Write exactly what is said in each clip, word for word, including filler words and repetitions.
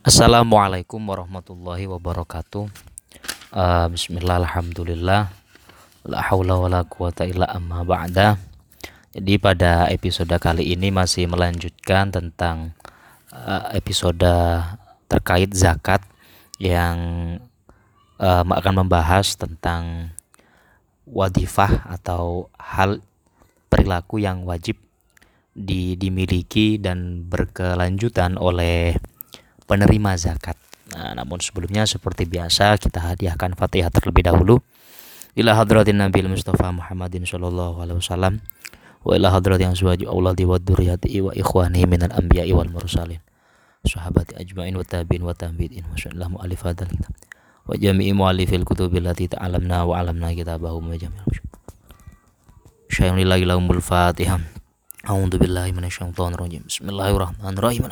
Assalamualaikum warahmatullahi wabarakatuh. uh, Bismillah, alhamdulillah, la haula wala quwata illa amma ba'da. Jadi pada episode kali ini masih melanjutkan tentang uh, episode terkait zakat yang uh, akan membahas tentang wadhifah atau hal perilaku yang wajib di, dimiliki dan berkelanjutan oleh penerima zakat. Nah, namun sebelumnya seperti biasa kita hadiahkan Fatihah terlebih dahulu. Ila hadratin Nabi Mustafa Muhammadin sallallahu alaihi wasallam wa ila hadratin azwaji auladi wa dzurriyyati wa ikhwani minal anbiya'i wal mursalin. Sahabati ajmain wa tabi'in wa tabi'in wa sallallahu alaihi wa sallam wa jami'i mu'allifil kutubil lati ta'alamna wa 'alamna kitabahum wa jami'an. Syai'unillahi lahumul Fatihah. A'udzu billahi minasyaitonir rajim. Bismillahirrahmanirrahim.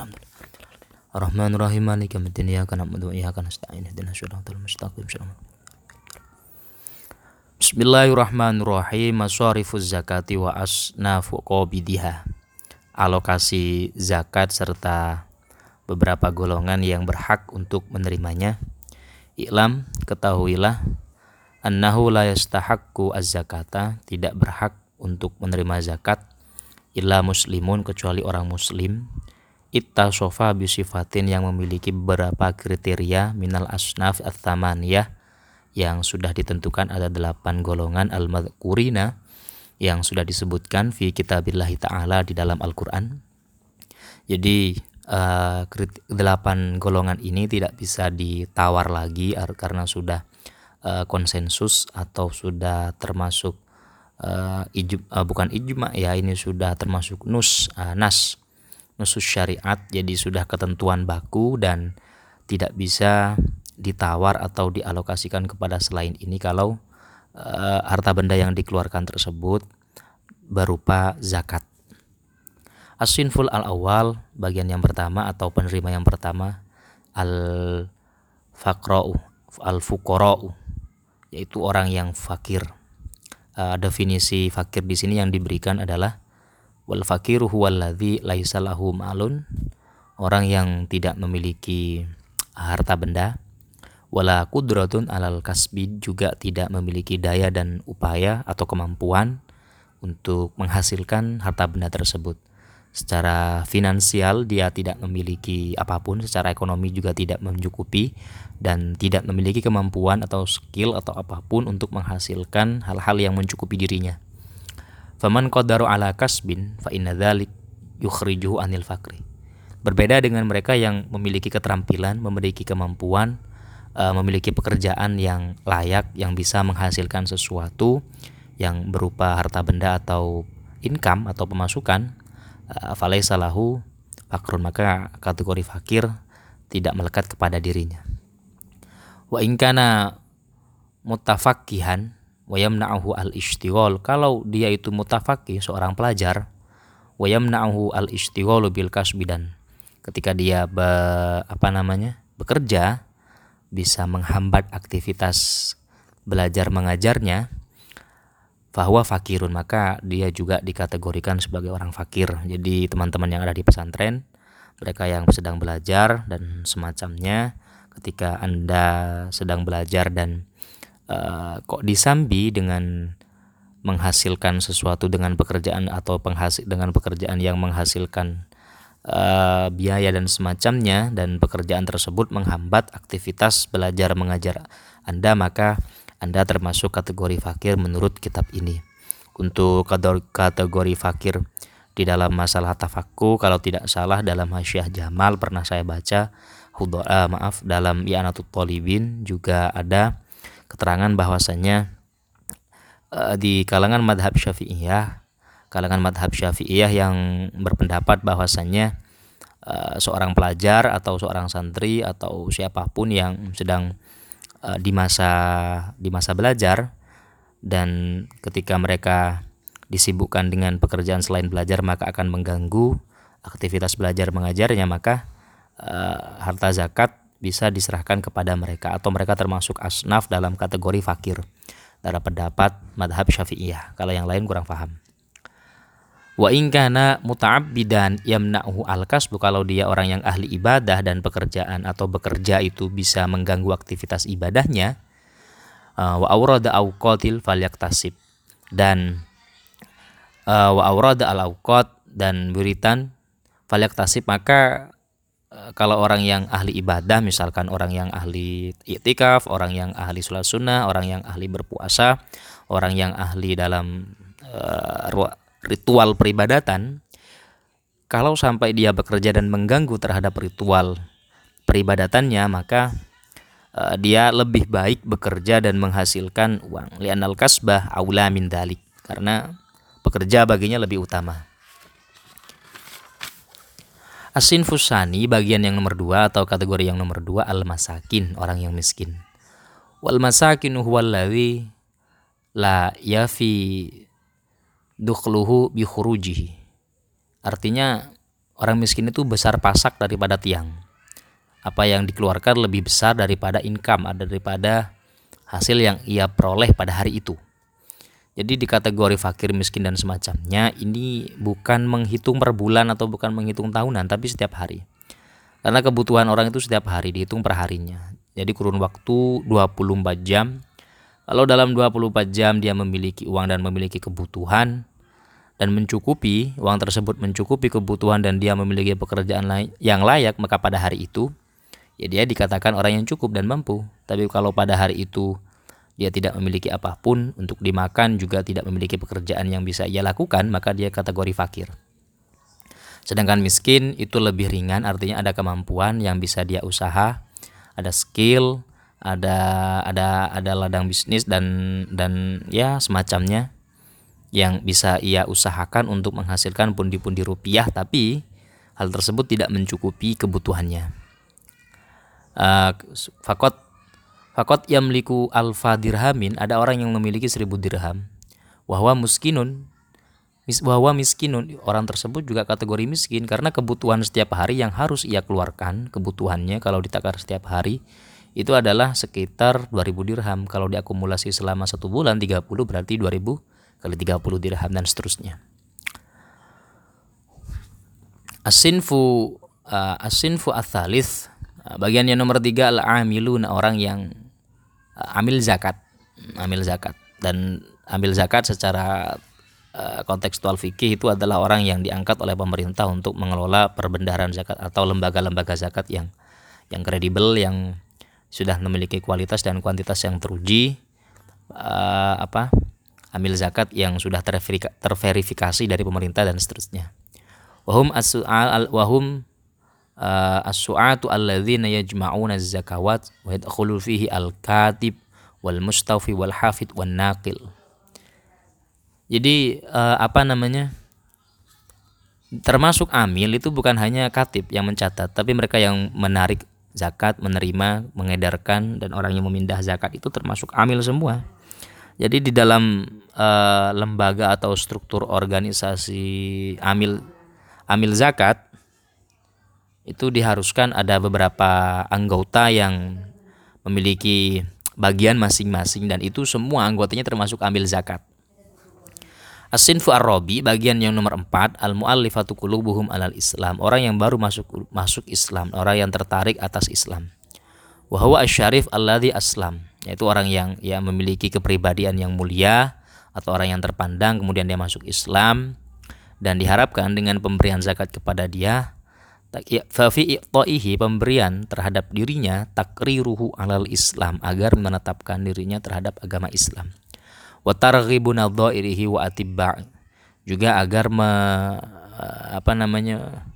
Ar-Rahmanir-Rahim, Maliki yaumiddin, iyyaka na'budu wa iyyaka nasta'in, ihdinas siratal mustaqim. Bismillahirrahmanirrahim. Masarifuz zakati wa asnafu qabidiha. Alokasi zakat serta beberapa golongan yang berhak untuk menerimanya. I'lam, ketahuilah, annahu la yastahaqqu az-zakata, tidak berhak untuk menerima zakat illa muslimun, kecuali orang muslim, ittasofa bisifatin, yang memiliki beberapa kriteria, minal asnaf at-thamaniyah, yang sudah ditentukan ada delapan golongan, al-madhkurina, yang sudah disebutkan fi kitabillahi ta'ala di dalam Al-Quran. Jadi uh, delapan golongan ini tidak bisa ditawar lagi karena sudah uh, konsensus atau sudah termasuk uh, ijma, uh, bukan ijma ya, ini sudah termasuk nus, uh, nas nusus syariat, jadi sudah ketentuan baku dan tidak bisa ditawar atau dialokasikan kepada selain ini kalau uh, harta benda yang dikeluarkan tersebut berupa zakat. As-sinful al-awwal, bagian yang pertama atau penerima yang pertama, al-faqra'u, al-fuqara'u, yaitu orang yang fakir. Uh, definisi fakir di sini yang diberikan adalah wal fakiru huwallazi laisa lahu malun, orang yang tidak memiliki harta benda, wala qudratun alal kasbi, juga tidak memiliki daya dan upaya atau kemampuan untuk menghasilkan harta benda tersebut. Secara finansial dia tidak memiliki apapun, secara ekonomi juga tidak mencukupi dan tidak memiliki kemampuan atau skill atau apapun untuk menghasilkan hal-hal yang mencukupi dirinya. Faman qadaru ala kasbin fa inna dzalik yukhrijuhu anil fakri. Berbeda dengan mereka yang memiliki keterampilan, memiliki kemampuan, memiliki pekerjaan yang layak yang bisa menghasilkan sesuatu yang berupa harta benda atau income atau pemasukan. Falaisa lahu fakrun, maka kategori fakir tidak melekat kepada dirinya. Wa in kana mutafaqqihan wa yamna'uhu al-ishtighal, kalau dia itu mutafaqih, seorang pelajar, wa yamna'uhu al-ishtighal bil kasbi, dan ketika dia be, apa namanya bekerja bisa menghambat aktivitas belajar mengajarnya, bahwa fakirun, maka dia juga dikategorikan sebagai orang fakir. Jadi teman-teman yang ada di pesantren, mereka yang sedang belajar dan semacamnya, ketika Anda sedang belajar dan Uh, kok disambi dengan menghasilkan sesuatu dengan pekerjaan atau penghasil dengan pekerjaan yang menghasilkan uh, biaya dan semacamnya, dan pekerjaan tersebut menghambat aktivitas belajar mengajar Anda, maka Anda termasuk kategori fakir menurut kitab ini. Untuk kategori fakir di dalam masalah tafakku, kalau tidak salah dalam Hasyiah Jamal pernah saya baca, uh, maaf dalam I'anatut Thalibin juga ada keterangan bahwasanya uh, di kalangan madhab syafi'iyah, kalangan madhab syafi'iyah yang berpendapat bahwasanya uh, seorang pelajar atau seorang santri atau siapapun yang sedang uh, di masa di masa belajar, dan ketika mereka disibukkan dengan pekerjaan selain belajar maka akan mengganggu aktivitas belajar mengajarnya, maka uh, harta zakat bisa diserahkan kepada mereka, atau mereka termasuk asnaf dalam kategori fakir dalam pendapat madhab syafi'iyah. Kalau yang lain kurang paham. Wa in kana muta'abbidan yamna'uhu al-kasbu, kalau dia orang yang ahli ibadah dan pekerjaan atau bekerja itu bisa mengganggu aktivitas ibadahnya. Wa awrada awqatil falyaktasib, dan wa awrada al-awqat dan buritan falyaktasib, maka kalau orang yang ahli ibadah, misalkan orang yang ahli i'tikaf, orang yang ahli sholat sunnah, orang yang ahli berpuasa, orang yang ahli dalam uh, ritual peribadatan, kalau sampai dia bekerja dan mengganggu terhadap ritual peribadatannya, maka uh, dia lebih baik bekerja dan menghasilkan uang. Li'anal kasbah aula min dalik, karena bekerja baginya lebih utama. As-sinfus tsani, bagian yang nomor dua atau kategori yang nomor dua, al-masakin, orang yang miskin. Wal masakin huwallazi la yafi dukhluhu bi khurujihi. Artinya orang miskin itu besar pasak daripada tiang. Apa yang dikeluarkan lebih besar daripada income, daripada hasil yang ia peroleh pada hari itu. Jadi di kategori fakir, miskin, dan semacamnya ini bukan menghitung per bulan atau bukan menghitung tahunan, tapi setiap hari. Karena kebutuhan orang itu setiap hari, dihitung per harinya. Jadi kurun waktu dua puluh empat jam. Kalau dalam dua puluh empat jam dia memiliki uang dan memiliki kebutuhan dan mencukupi, uang tersebut mencukupi kebutuhan dan dia memiliki pekerjaan yang layak, maka pada hari itu ya dia dikatakan orang yang cukup dan mampu. Tapi kalau pada hari itu dia tidak memiliki apapun untuk dimakan, juga tidak memiliki pekerjaan yang bisa ia lakukan, maka dia kategori fakir. Sedangkan miskin itu lebih ringan, artinya ada kemampuan yang bisa dia usaha, ada skill, ada ada ada ladang bisnis dan dan ya semacamnya yang bisa ia usahakan untuk menghasilkan pundi-pundi rupiah, tapi hal tersebut tidak mencukupi kebutuhannya. Uh, fakot Fakot yamliku alfa dirhamin, ada orang yang memiliki seribu dirham. Wahwa miskinun, wahwa miskinun, orang tersebut juga kategori miskin karena kebutuhan setiap hari yang harus ia keluarkan, kebutuhannya kalau ditakar setiap hari itu adalah sekitar dua ribu dirham. Kalau diakumulasi selama satu bulan tiga puluh, berarti dua ribu kali tiga puluh dirham dan seterusnya. As-sinfu uh, as-sinfu ats-tsalits, bagian yang nomor tiga, al-amiluna, orang yang amil zakat, amil zakat dan amil zakat secara uh, kontekstual fikih itu adalah orang yang diangkat oleh pemerintah untuk mengelola perbendaharaan zakat atau lembaga-lembaga zakat yang yang kredibel, yang sudah memiliki kualitas dan kuantitas yang teruji, uh, apa amil zakat yang sudah terverika, terverifikasi dari pemerintah dan seterusnya. Wahum as-su'al wahum Uh, as-su'atu alladzina yajma'una az-zakawat wa yadkhulu fihi al-katib wal mustafi wal hafid wan naqil. Jadi uh, apa namanya? Termasuk amil itu bukan hanya katib yang mencatat, tapi mereka yang menarik zakat, menerima, mengedarkan, dan orang yang memindah zakat itu termasuk amil semua. Jadi di dalam uh, lembaga atau struktur organisasi amil amil zakat itu diharuskan ada beberapa anggota yang memiliki bagian masing-masing, dan itu semua anggotanya termasuk amil zakat. As-sinfu ar-rabi, bagian yang nomor empat, al-mu'allifatu qulubuhum alal islam, orang yang baru masuk masuk Islam, orang yang tertarik atas Islam. Wa huwa asy-syarif alladzi aslam, yaitu orang yang ya memiliki kepribadian yang mulia atau orang yang terpandang, kemudian dia masuk Islam dan diharapkan dengan pemberian zakat kepada dia, fa fi i'ta'ihi, pemberian terhadap dirinya, takriruhu alal Islam, agar menetapkan dirinya terhadap agama Islam. Wa targhibun adhairihi wa atibba', juga agar me, apa namanya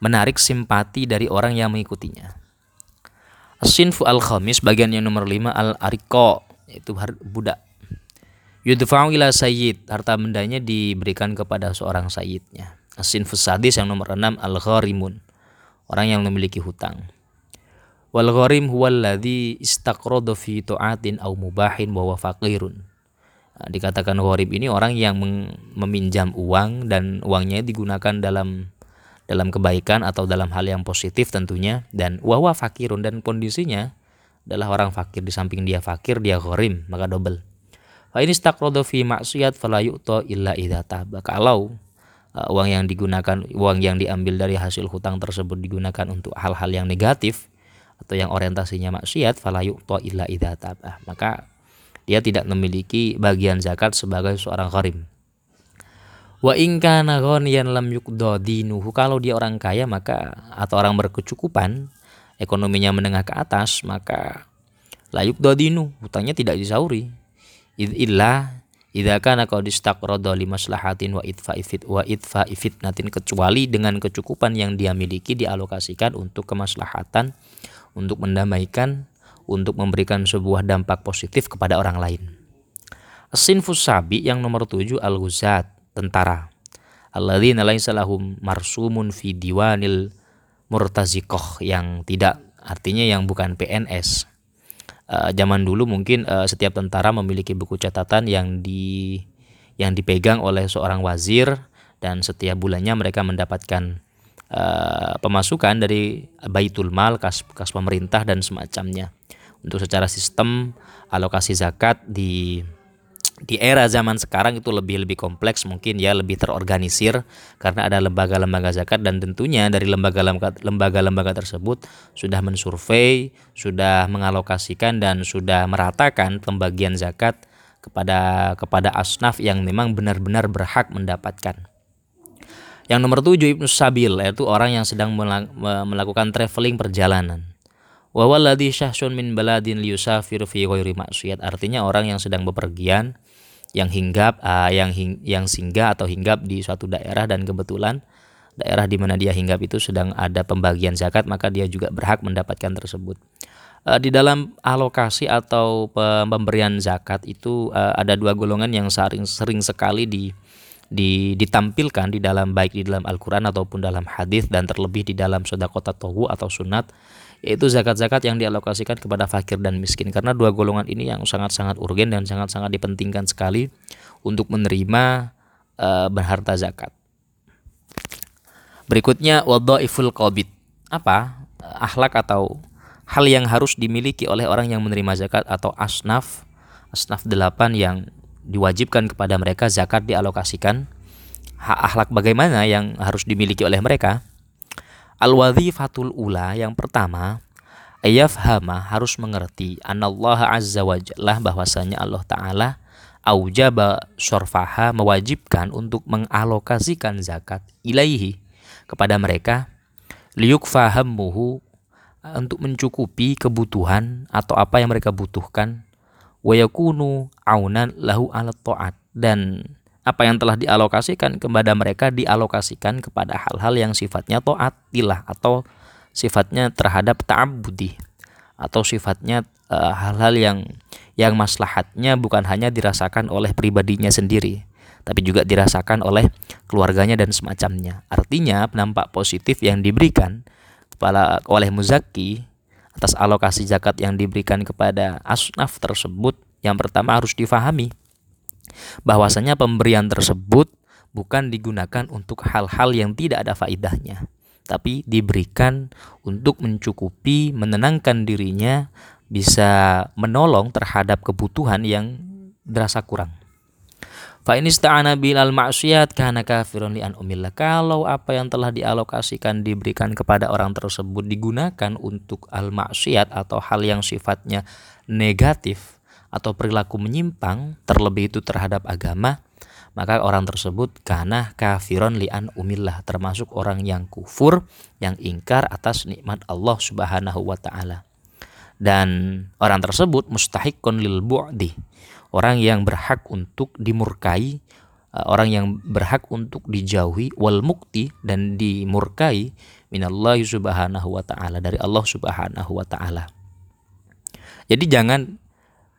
menarik simpati dari orang yang mengikutinya. As-sinfu al-khamis, bagian yang nomor lima, al-ariqa, yaitu budak. Yudfa'u ila sayyid, harta bendanya diberikan kepada seorang sayyidnya. As-sinfus sadis yang nomor enam, al-gharimun, orang yang memiliki hutang. Wal-gharim huwallazi istaqrada fi ta'atin aw mubahin wa huwa faqirun. Dikatakan gharim ini orang yang meminjam uang dan uangnya digunakan dalam dalam kebaikan atau dalam hal yang positif tentunya, dan wa huwa faqirun, dan kondisinya adalah orang fakir. Di samping dia fakir, dia gharim, maka double. Fa in istaqrada fi ma'siyat fala yu'ta illa idza taba, kalau uh, uang yang digunakan, uang yang diambil dari hasil hutang tersebut digunakan untuk hal-hal yang negatif atau yang orientasinya maksiat, fala yu'ta illa idza tabah, maka dia tidak memiliki bagian zakat sebagai seorang gharim. Wa in kana ghaniyan lam yuqda dinuhu, kalau dia orang kaya maka atau orang berkecukupan, ekonominya menengah ke atas, maka la yuqda dinu, hutangnya tidak disauri. Illa idza kana qad istaqrada li maslahatin wa idfa ifit wa idfa fitnatin, kecuali dengan kecukupan yang dia miliki dialokasikan untuk kemaslahatan, untuk mendamaikan, untuk memberikan sebuah dampak positif kepada orang lain. As-sinfus sabi, yang nomor tujuh, al-ghuzat, tentara. Alladzina laisa lahum marsumun fi diwanil murtaziqah, yang tidak, artinya yang bukan P N S. E, zaman dulu mungkin e, setiap tentara memiliki buku catatan yang di yang dipegang oleh seorang wazir, dan setiap bulannya mereka mendapatkan e, pemasukan dari baitul mal, kas kas pemerintah dan semacamnya. Untuk secara sistem alokasi zakat di Di era zaman sekarang itu lebih-lebih kompleks, mungkin ya lebih terorganisir karena ada lembaga-lembaga zakat, dan tentunya dari lembaga-lembaga tersebut sudah mensurvei, sudah mengalokasikan, dan sudah meratakan pembagian zakat kepada kepada asnaf yang memang benar-benar berhak mendapatkan. Yang nomor tujuh, Ibnu Sabil, yaitu orang yang sedang melakukan traveling, perjalanan. Wa walladhi syahsun min baladin liyusafir fi ghairi ma'siyat, artinya orang yang sedang bepergian, yang hinggap uh, yang hing, yang singgah atau hinggap di suatu daerah, dan kebetulan daerah di mana dia hinggap itu sedang ada pembagian zakat, maka dia juga berhak mendapatkan tersebut. Uh, di dalam alokasi atau pemberian zakat itu uh, ada dua golongan yang sering sering sekali di, di ditampilkan di dalam, baik di dalam Al-Qur'an ataupun dalam hadis, dan terlebih di dalam sedekah tatawwu atau sunat, yaitu zakat-zakat yang dialokasikan kepada fakir dan miskin, karena dua golongan ini yang sangat-sangat urgen dan sangat-sangat dipentingkan sekali untuk menerima e, berharta zakat. Berikutnya, wadhaiful qabid, apa akhlak atau hal yang harus dimiliki oleh orang yang menerima zakat, atau asnaf asnaf delapan yang diwajibkan kepada mereka zakat dialokasikan, hak akhlak bagaimana yang harus dimiliki oleh mereka. Al-wadhifatul ula, yang pertama, ayafhama, harus mengerti, anallaha azza wa jalla, bahwasanya Allah Ta'ala aujaba syarfaha, mewajibkan untuk mengalokasikan zakat, ilaihi, kepada mereka, liyukfahamuhu, untuk mencukupi kebutuhan atau apa yang mereka butuhkan, wayakunu aunan lahu ala ta'at, dan apa yang telah dialokasikan kepada mereka dialokasikan kepada hal-hal yang sifatnya ta'atillah, atau sifatnya terhadap ta'abudi, atau sifatnya e, hal-hal yang yang maslahatnya bukan hanya dirasakan oleh pribadinya sendiri, tapi juga dirasakan oleh keluarganya dan semacamnya. Artinya dampak positif yang diberikan kepada oleh muzaki atas alokasi zakat yang diberikan kepada asnaf tersebut, yang pertama harus difahami bahwasanya pemberian tersebut bukan digunakan untuk hal-hal yang tidak ada faidahnya, tapi diberikan untuk mencukupi, menenangkan dirinya, bisa menolong terhadap kebutuhan yang dirasa kurang. Fa inista'ana bilal ma'siyat kana kafirun li an umillah, kalau apa yang telah dialokasikan diberikan kepada orang tersebut digunakan untuk al-ma'siyat atau hal yang sifatnya negatif atau perilaku menyimpang, terlebih itu terhadap agama, maka orang tersebut kana kafiron li'an umillah, termasuk orang yang kufur, yang ingkar atas nikmat Allah Subhanahu wa ta'ala, dan orang tersebut mustahiqun lil bu'di, orang yang berhak untuk dimurkai, orang yang berhak untuk dijauhi, wal mukti, dan dimurkai minallahi Subhanahu wa ta'ala, dari Allah Subhanahu wa ta'ala. Jadi jangan,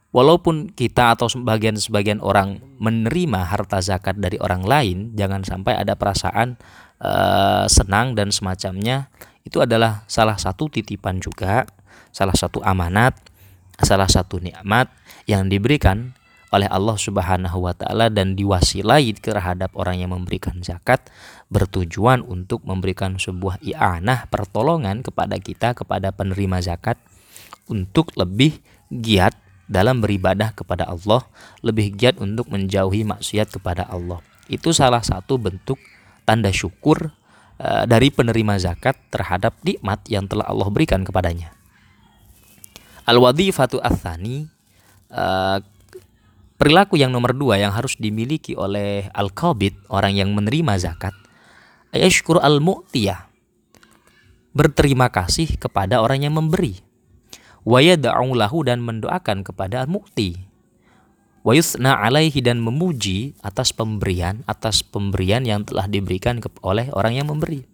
walaupun kita atau sebagian-sebagian orang menerima harta zakat dari orang lain, jangan sampai ada perasaan e, senang dan semacamnya. Itu adalah salah satu titipan juga, salah satu amanat, salah satu nikmat yang diberikan oleh Allah Subhanahu wa ta'ala, dan diwasilai terhadap orang yang memberikan zakat, bertujuan untuk memberikan sebuah i'anah, pertolongan kepada kita, kepada penerima zakat, untuk lebih giat dalam beribadah kepada Allah, lebih giat untuk menjauhi maksiat kepada Allah. Itu salah satu bentuk tanda syukur uh, dari penerima zakat terhadap nikmat yang telah Allah berikan kepadanya. Al-wadhifatu ath-thani, uh, perilaku yang nomor dua yang harus dimiliki oleh al-qabid, orang yang menerima zakat, ayashkur al-mu'tiyah, berterima kasih kepada orang yang memberi, wa yad'u lahu, dan mendoakan kepada al-mu'ti, wa yusna alaihi, dan memuji atas pemberian atas pemberian yang telah diberikan oleh orang yang memberi,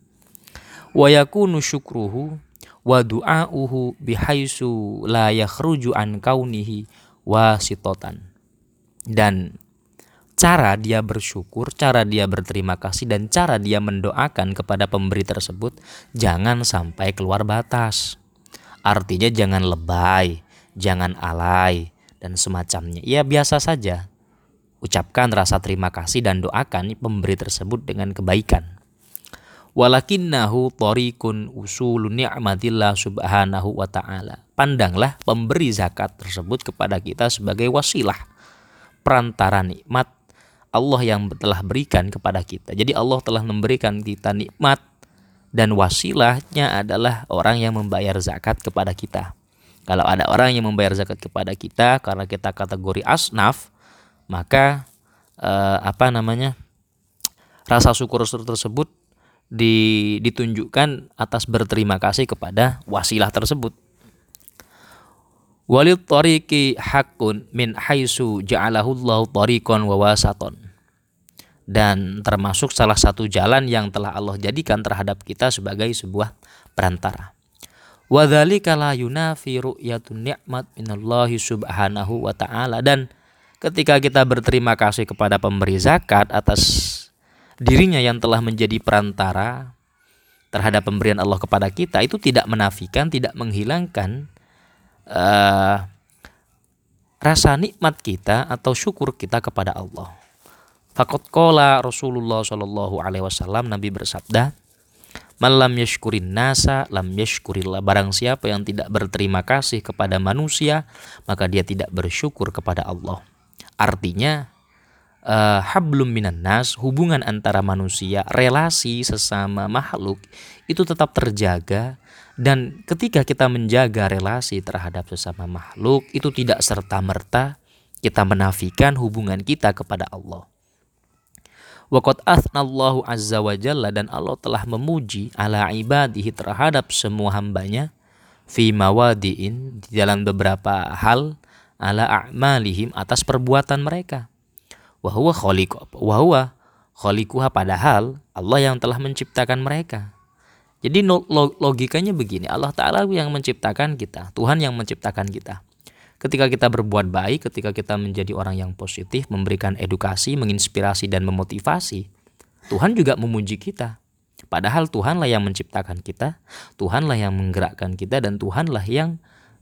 wa yakunu syukruhu wa du'auhu bihaisu la yakhruju an kaunihi wasitatan, dan cara dia bersyukur, cara dia berterima kasih, dan cara dia mendoakan kepada pemberi tersebut jangan sampai keluar batas. Artinya jangan lebay, jangan alay, dan semacamnya. Ya biasa saja, ucapkan rasa terima kasih dan doakan pemberi tersebut dengan kebaikan. Walakinnahu tariqun usulu ni'matillah subhanahu wa ta'ala. Pandanglah pemberi zakat tersebut kepada kita sebagai wasilah, perantara nikmat Allah yang telah berikan kepada kita. Jadi Allah telah memberikan kita nikmat, dan wasilahnya adalah orang yang membayar zakat kepada kita. Kalau ada orang yang membayar zakat kepada kita karena kita kategori asnaf, maka eh, apa namanya rasa syukur tersebut di, ditunjukkan atas berterima kasih kepada wasilah tersebut. Walil tariqi haqqun min haitsu ja'alahullahu tariqan wa wasatan, dan termasuk salah satu jalan yang telah Allah jadikan terhadap kita sebagai sebuah perantara. Wa dzalika la yunafi ru'yatun ni'mat minallahi subhanahu wa ta'ala, dan ketika kita berterima kasih kepada pemberi zakat atas dirinya yang telah menjadi perantara terhadap pemberian Allah kepada kita, itu tidak menafikan, tidak menghilangkan uh, rasa nikmat kita atau syukur kita kepada Allah. Faqad qala Rasulullah sallallahu alaihi wasallam, Nabi bersabda, "Man lam yashkurin nasa lam yashkurillah." Barang siapa yang tidak berterima kasih kepada manusia, maka dia tidak bersyukur kepada Allah. Artinya, uh, hablum minan nas, hubungan antara manusia, relasi sesama makhluk itu tetap terjaga, dan ketika kita menjaga relasi terhadap sesama makhluk itu tidak serta-merta kita menafikan hubungan kita kepada Allah. Waqad athnallahu azza wa jalla, dan Allah telah memuji ala ibadihi, terhadap semua hambanya, fi mawadi'in, di dalam beberapa hal, ala a'malihim, atas perbuatan mereka, wa huwa khaliqu wa huwa khaliquha, padahal Allah yang telah menciptakan mereka. Jadi logikanya begini, Allah Ta'ala yang menciptakan kita, Tuhan yang menciptakan kita. Ketika kita berbuat baik, ketika kita menjadi orang yang positif, memberikan edukasi, menginspirasi dan memotivasi, Tuhan juga memuji kita. Padahal Tuhanlah yang menciptakan kita, Tuhanlah yang menggerakkan kita, dan Tuhanlah yang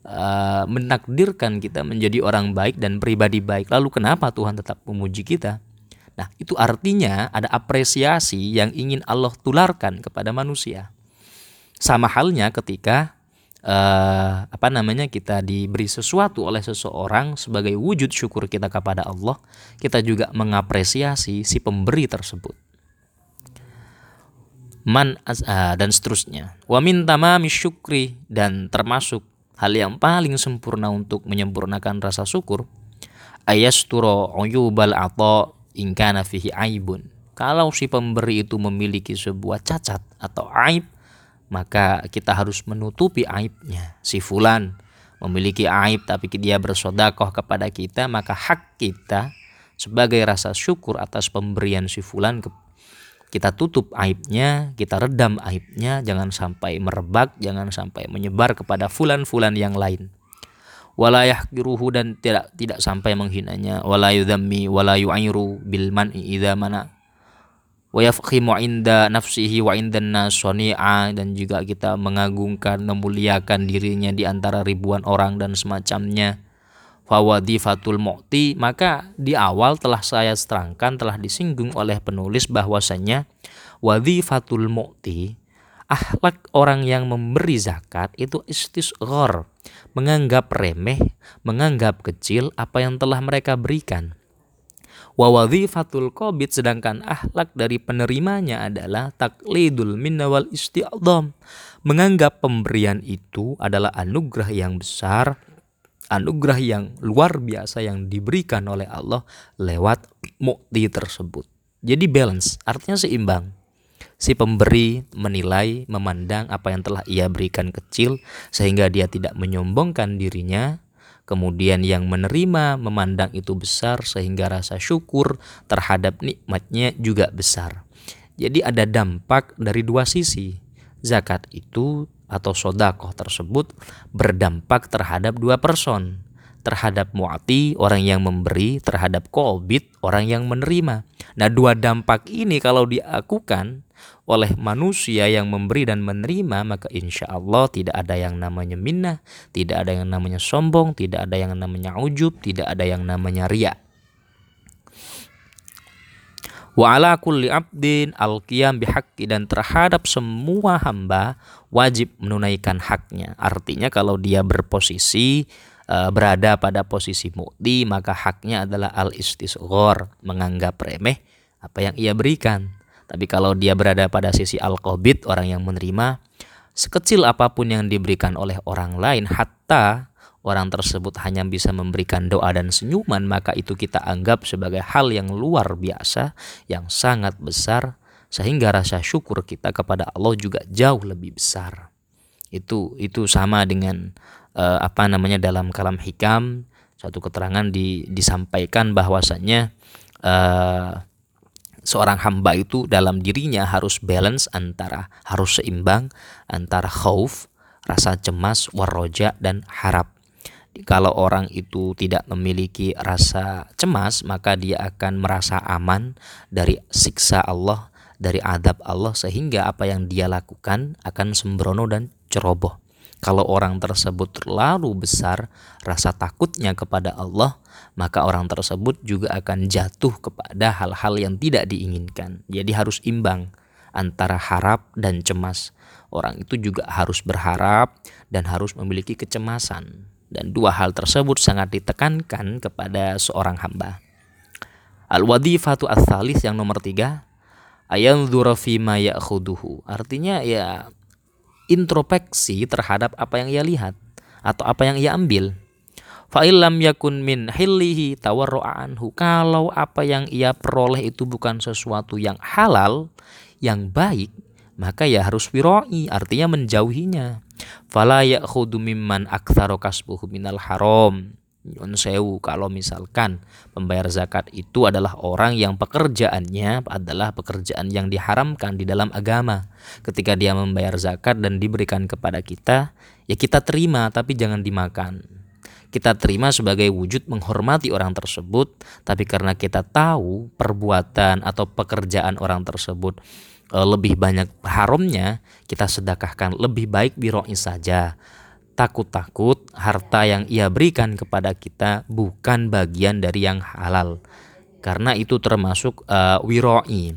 uh, menakdirkan kita menjadi orang baik dan pribadi baik. Lalu kenapa Tuhan tetap memuji kita? Nah, itu artinya ada apresiasi yang ingin Allah tularkan kepada manusia. Sama halnya ketika Uh, apa namanya kita diberi sesuatu oleh seseorang sebagai wujud syukur kita kepada Allah, kita juga mengapresiasi si pemberi tersebut. Man azah, dan seterusnya. Wa min tamami syukri, dan termasuk hal yang paling sempurna untuk menyempurnakan rasa syukur, ayasturu uyubal ata in kana fihi aibun. Kalau si pemberi itu memiliki sebuah cacat atau aib, maka kita harus menutupi aibnya. Si fulan memiliki aib tapi dia bersodakoh kepada kita, maka hak kita sebagai rasa syukur atas pemberian si fulan, kita tutup aibnya, kita redam aibnya, jangan sampai merebak, jangan sampai menyebar kepada fulan-fulan yang lain. Wala yahqiruhu, dan tidak tidak sampai menghinanya. Wala yudhammi wala yu'airu bil man'i idza mana. Wa yafkhimu inda nafsihi wa inda nas sani'a, dan juga kita mengagungkan, memuliakan dirinya di antara ribuan orang dan semacamnya. Fa wadhifatul mu'ti, maka di awal telah saya terangkan, telah disinggung oleh penulis bahwasanya wadhifatul mu'ti, akhlak orang yang memberi zakat itu istisghar, menganggap remeh, menganggap kecil apa yang telah mereka berikan. wa wadhifatul qabid, sedangkan akhlak dari penerimanya adalah taklidul minna wal isti'dham, menganggap pemberian itu adalah anugerah yang besar, anugerah yang luar biasa yang diberikan oleh Allah lewat mu'ti tersebut. Jadi balance, artinya seimbang. Si pemberi menilai, memandang apa yang telah ia berikan kecil sehingga dia tidak menyombongkan dirinya. Kemudian yang menerima memandang itu besar sehingga rasa syukur terhadap nikmatnya juga besar. Jadi ada dampak dari dua sisi. Zakat itu atau sodakoh tersebut berdampak terhadap dua person. Terhadap mu'ati, orang yang memberi, terhadap qobid, orang yang menerima. Nah, dua dampak ini kalau dilakukan oleh manusia yang memberi dan menerima, maka insya Allah tidak ada yang namanya minnah, tidak ada yang namanya sombong, tidak ada yang namanya ujub, tidak ada yang namanya riya. Wa ala kulli abdin al-qiyam bihaqqi, dan terhadap semua hamba wajib menunaikan haknya. Artinya kalau dia berposisi berada pada posisi mu'ti, maka haknya adalah al-istisghor, menganggap remeh apa yang ia berikan. Tapi kalau dia berada pada sisi al-qabid, orang yang menerima, sekecil apapun yang diberikan oleh orang lain, hatta orang tersebut hanya bisa memberikan doa dan senyuman, maka itu kita anggap sebagai hal yang luar biasa, yang sangat besar, sehingga rasa syukur kita kepada Allah juga jauh lebih besar. Itu itu sama dengan Uh, apa namanya dalam kalam hikam satu keterangan di, disampaikan bahwasannya uh, seorang hamba itu dalam dirinya harus balance antara, harus seimbang antara khauf, rasa cemas, warroja, dan harap. Kalau orang itu tidak memiliki rasa cemas, maka dia akan merasa aman dari siksa Allah, dari adab Allah, sehingga apa yang dia lakukan akan sembrono dan ceroboh. Kalau orang tersebut terlalu besar rasa takutnya kepada Allah, maka orang tersebut juga akan jatuh kepada hal-hal yang tidak diinginkan. Jadi harus imbang antara harap dan cemas. Orang itu juga harus berharap dan harus memiliki kecemasan. Dan dua hal tersebut sangat ditekankan kepada seorang hamba. Al-wadhifatu ats-tsalits, yang nomor tiga. Ayanzura fima ya'khuduhu. Artinya ya, introspeksi terhadap apa yang ia lihat atau apa yang ia ambil. Fa illam yakun min hillihi tawarru'a anhu. Kalau apa yang ia peroleh itu bukan sesuatu yang halal, yang baik, maka ya harus wiro'i, artinya menjauhinya. Fala ya'khudu mimman aktsara kasbuhu minal haram. Nyun sewu, kalau misalkan pembayar zakat itu adalah orang yang pekerjaannya adalah pekerjaan yang diharamkan di dalam agama. Ketika dia membayar zakat dan diberikan kepada kita, ya kita terima tapi jangan dimakan. Kita terima sebagai wujud menghormati orang tersebut, tapi karena kita tahu perbuatan atau pekerjaan orang tersebut lebih banyak haramnya, kita sedekahkan, lebih baik biro'i saja. Takut-takut harta yang ia berikan kepada kita bukan bagian dari yang halal, karena itu termasuk uh, wiroi.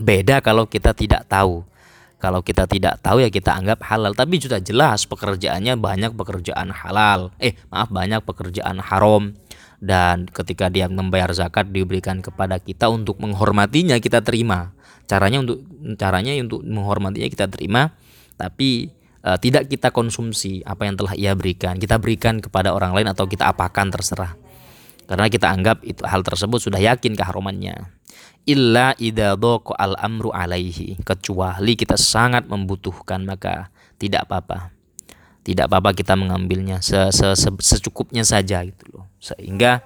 Beda kalau kita tidak tahu. Kalau kita tidak tahu ya kita anggap halal, tapi sudah jelas pekerjaannya banyak pekerjaan halal. Eh maaf banyak pekerjaan haram. Dan ketika dia membayar zakat diberikan kepada kita untuk menghormatinya, kita terima. Caranya untuk caranya untuk menghormatinya kita terima, tapi tidak kita konsumsi apa yang telah ia berikan. Kita berikan kepada orang lain atau kita apakan terserah. Karena kita anggap itu, hal tersebut sudah yakin keharumannya. Illa idza dhaqa al-amru alaihi. Kecuali kita sangat membutuhkan, maka tidak apa-apa. Tidak apa-apa kita mengambilnya secukupnya saja gitu loh. Sehingga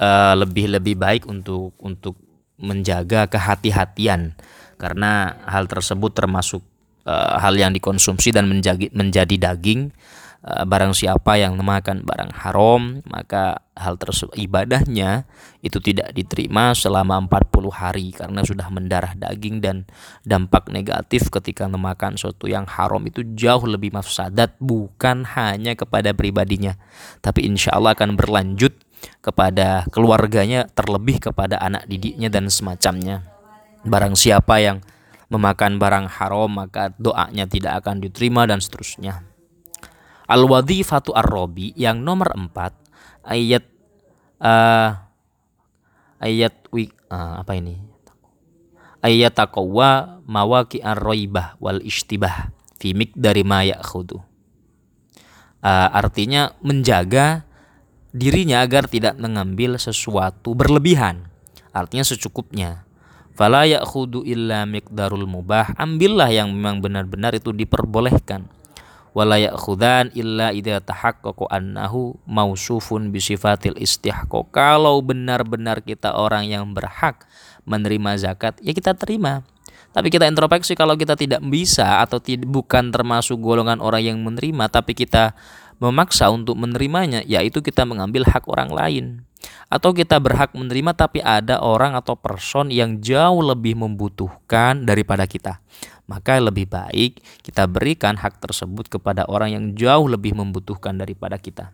uh, lebih lebih baik untuk untuk menjaga kehati-hatian, karena hal tersebut termasuk Uh, hal yang dikonsumsi dan menjadi, menjadi daging. uh, Barang siapa yang memakan barang haram, maka hal tersebut ibadahnya itu tidak diterima selama empat puluh hari, karena sudah mendarah daging. Dan dampak negatif ketika memakan sesuatu yang haram itu jauh lebih mafsadat, bukan hanya kepada pribadinya, tapi insya Allah akan berlanjut kepada keluarganya, terlebih kepada anak didiknya dan semacamnya. Barang siapa yang memakan barang haram, maka doanya tidak akan diterima dan seterusnya. Al-wadhifatu ar-rabi, yang nomor empat, ayat uh, ayat wi ah, apa ini ayat taqwa mawaki ar-raibah wal istibah fi miqdari ma ya'khudhu. Uh, artinya menjaga dirinya agar tidak mengambil sesuatu berlebihan, artinya secukupnya. Fala ya'khudhu illa miqdarul mubah, ambillah yang memang benar-benar itu diperbolehkan. Wala ya'khudhan illa idza tahaqqaqa annahu mausufun bi sifatil istihqaq. Kalau benar-benar kita orang yang berhak menerima zakat, ya kita terima. Tapi kita introspeksi, kalau kita tidak bisa atau tid- bukan termasuk golongan orang yang menerima, tapi kita memaksa untuk menerimanya, yaitu kita mengambil hak orang lain. Atau kita berhak menerima tapi ada orang atau person yang jauh lebih membutuhkan daripada kita. Maka lebih baik kita berikan hak tersebut kepada orang yang jauh lebih membutuhkan daripada kita.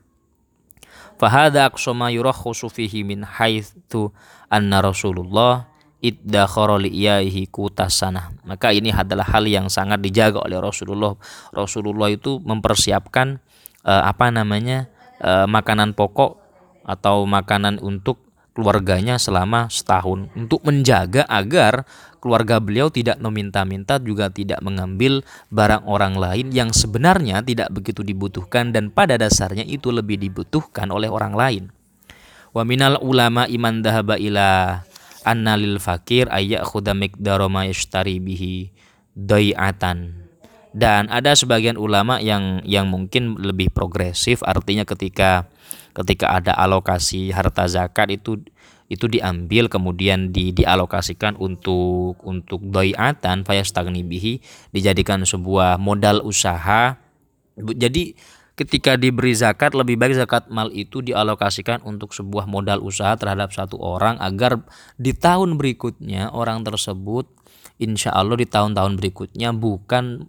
Fahada aksoma yurakhusu fihi min haitsu anna Rasulullah iddakhara li iyaihi qutasana. Maka ini adalah hal yang sangat dijaga oleh Rasulullah. Rasulullah itu mempersiapkan eh, apa namanya? Eh, makanan pokok atau makanan untuk keluarganya selama setahun, untuk menjaga agar keluarga beliau tidak meminta-minta, juga tidak mengambil barang orang lain yang sebenarnya tidak begitu dibutuhkan dan pada dasarnya itu lebih dibutuhkan oleh orang lain. Wa minal ulama iman dhahaba ila anna lil fakir ayyakhudha miqdara ma yashtari bihi dai'atan. Dan ada sebagian ulama yang yang mungkin lebih progresif, artinya ketika ketika ada alokasi harta zakat itu itu diambil kemudian di, dialokasikan untuk untuk dhai'atan fayastagni bihi, dijadikan sebuah modal usaha. Jadi ketika diberi zakat, lebih baik zakat mal itu dialokasikan untuk sebuah modal usaha terhadap satu orang, agar di tahun berikutnya orang tersebut insya Allah di tahun-tahun berikutnya bukan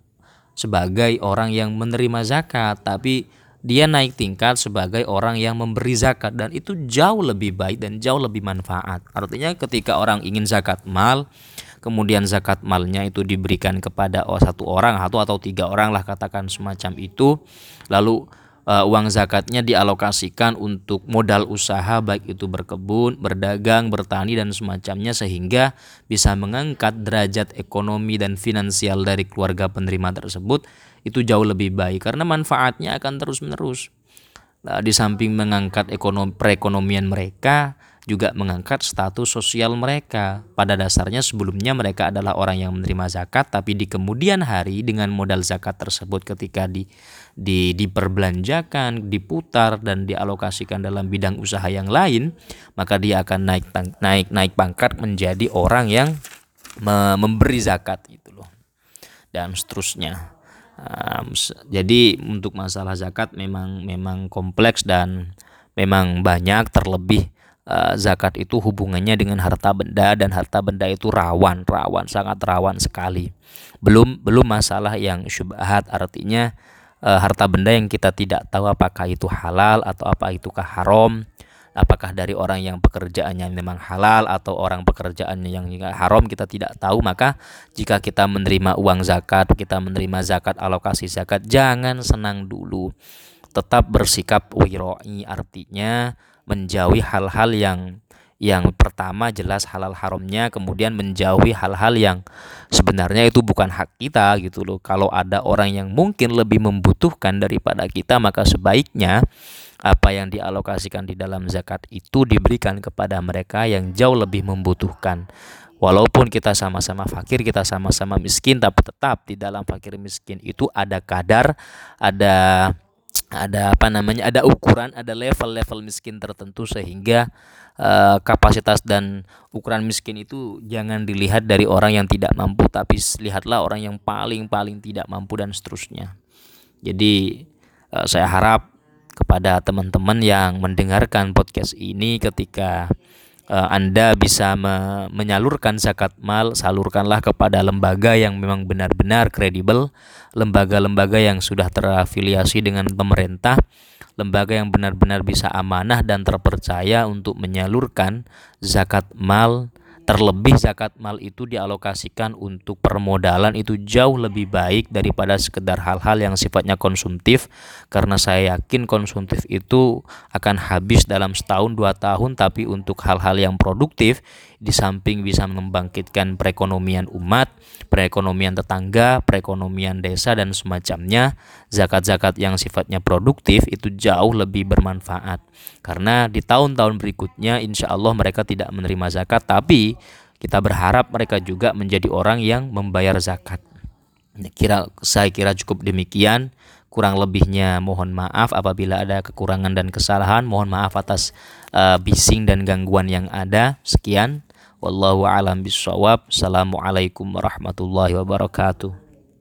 sebagai orang yang menerima zakat, tapi dia naik tingkat sebagai orang yang memberi zakat, dan itu jauh lebih baik dan jauh lebih manfaat. Artinya ketika orang ingin zakat mal, kemudian zakat malnya itu diberikan kepada satu orang, satu atau tiga orang lah katakan semacam itu, lalu uh, uang zakatnya dialokasikan untuk modal usaha, baik itu berkebun, berdagang, bertani dan semacamnya, sehingga bisa mengangkat derajat ekonomi dan finansial dari keluarga penerima tersebut. Itu jauh lebih baik karena manfaatnya akan terus-menerus. Nah, di samping mengangkat ekonomi, perekonomian mereka, juga mengangkat status sosial mereka. Pada dasarnya sebelumnya mereka adalah orang yang menerima zakat, tapi di kemudian hari dengan modal zakat tersebut ketika di, di diperbelanjakan, diputar dan dialokasikan dalam bidang usaha yang lain, maka dia akan naik naik naik pangkat menjadi orang yang me- memberi zakat gitu loh. Dan seterusnya. Um, jadi untuk masalah zakat memang memang kompleks dan memang banyak, terlebih zakat itu hubungannya dengan harta benda, dan harta benda itu rawan, rawan, sangat rawan sekali. Belum belum masalah yang syubhat, artinya e, harta benda yang kita tidak tahu apakah itu halal atau apa itukah haram, apakah dari orang yang pekerjaannya memang halal atau orang pekerjaannya yang haram, kita tidak tahu. Maka jika kita menerima uang zakat, kita menerima zakat, alokasi zakat, jangan senang dulu. Tetap bersikap wiro'i, artinya menjauhi hal-hal yang yang pertama jelas halal haramnya, kemudian menjauhi hal-hal yang sebenarnya itu bukan hak kita gitu loh. Kalau ada orang yang mungkin lebih membutuhkan daripada kita, maka sebaiknya apa yang dialokasikan di dalam zakat itu diberikan kepada mereka yang jauh lebih membutuhkan. Walaupun kita sama-sama fakir, kita sama-sama miskin, tapi tetap di dalam fakir miskin itu ada kadar, ada ada apa namanya, ada ukuran, ada level-level miskin tertentu, sehingga uh, kapasitas dan ukuran miskin itu jangan dilihat dari orang yang tidak mampu, tapi lihatlah orang yang paling-paling tidak mampu dan seterusnya. Jadi uh, saya harap kepada teman-teman yang mendengarkan podcast ini, ketika uh, Anda bisa me- menyalurkan zakat mal, salurkanlah kepada lembaga yang memang benar-benar kredibel, lembaga-lembaga yang sudah terafiliasi dengan pemerintah, lembaga yang benar-benar bisa amanah dan terpercaya untuk menyalurkan zakat mal Terlebih zakat mal itu dialokasikan untuk permodalan itu jauh lebih baik daripada sekedar hal-hal yang sifatnya konsumtif, karena saya yakin konsumtif itu akan habis dalam setahun dua tahun, tapi untuk hal-hal yang produktif di samping bisa membangkitkan perekonomian umat, perekonomian tetangga, perekonomian desa dan semacamnya, zakat-zakat yang sifatnya produktif itu jauh lebih bermanfaat, karena di tahun-tahun berikutnya insya Allah mereka tidak menerima zakat, tapi kita berharap mereka juga menjadi orang yang membayar zakat. Kira, saya kira cukup demikian. Kurang lebihnya mohon maaf apabila ada kekurangan dan kesalahan. Mohon maaf atas uh, bising dan gangguan yang ada. Sekian. Wallahu a'lam bishshawab. Assalamualaikum warahmatullahi wabarakatuh.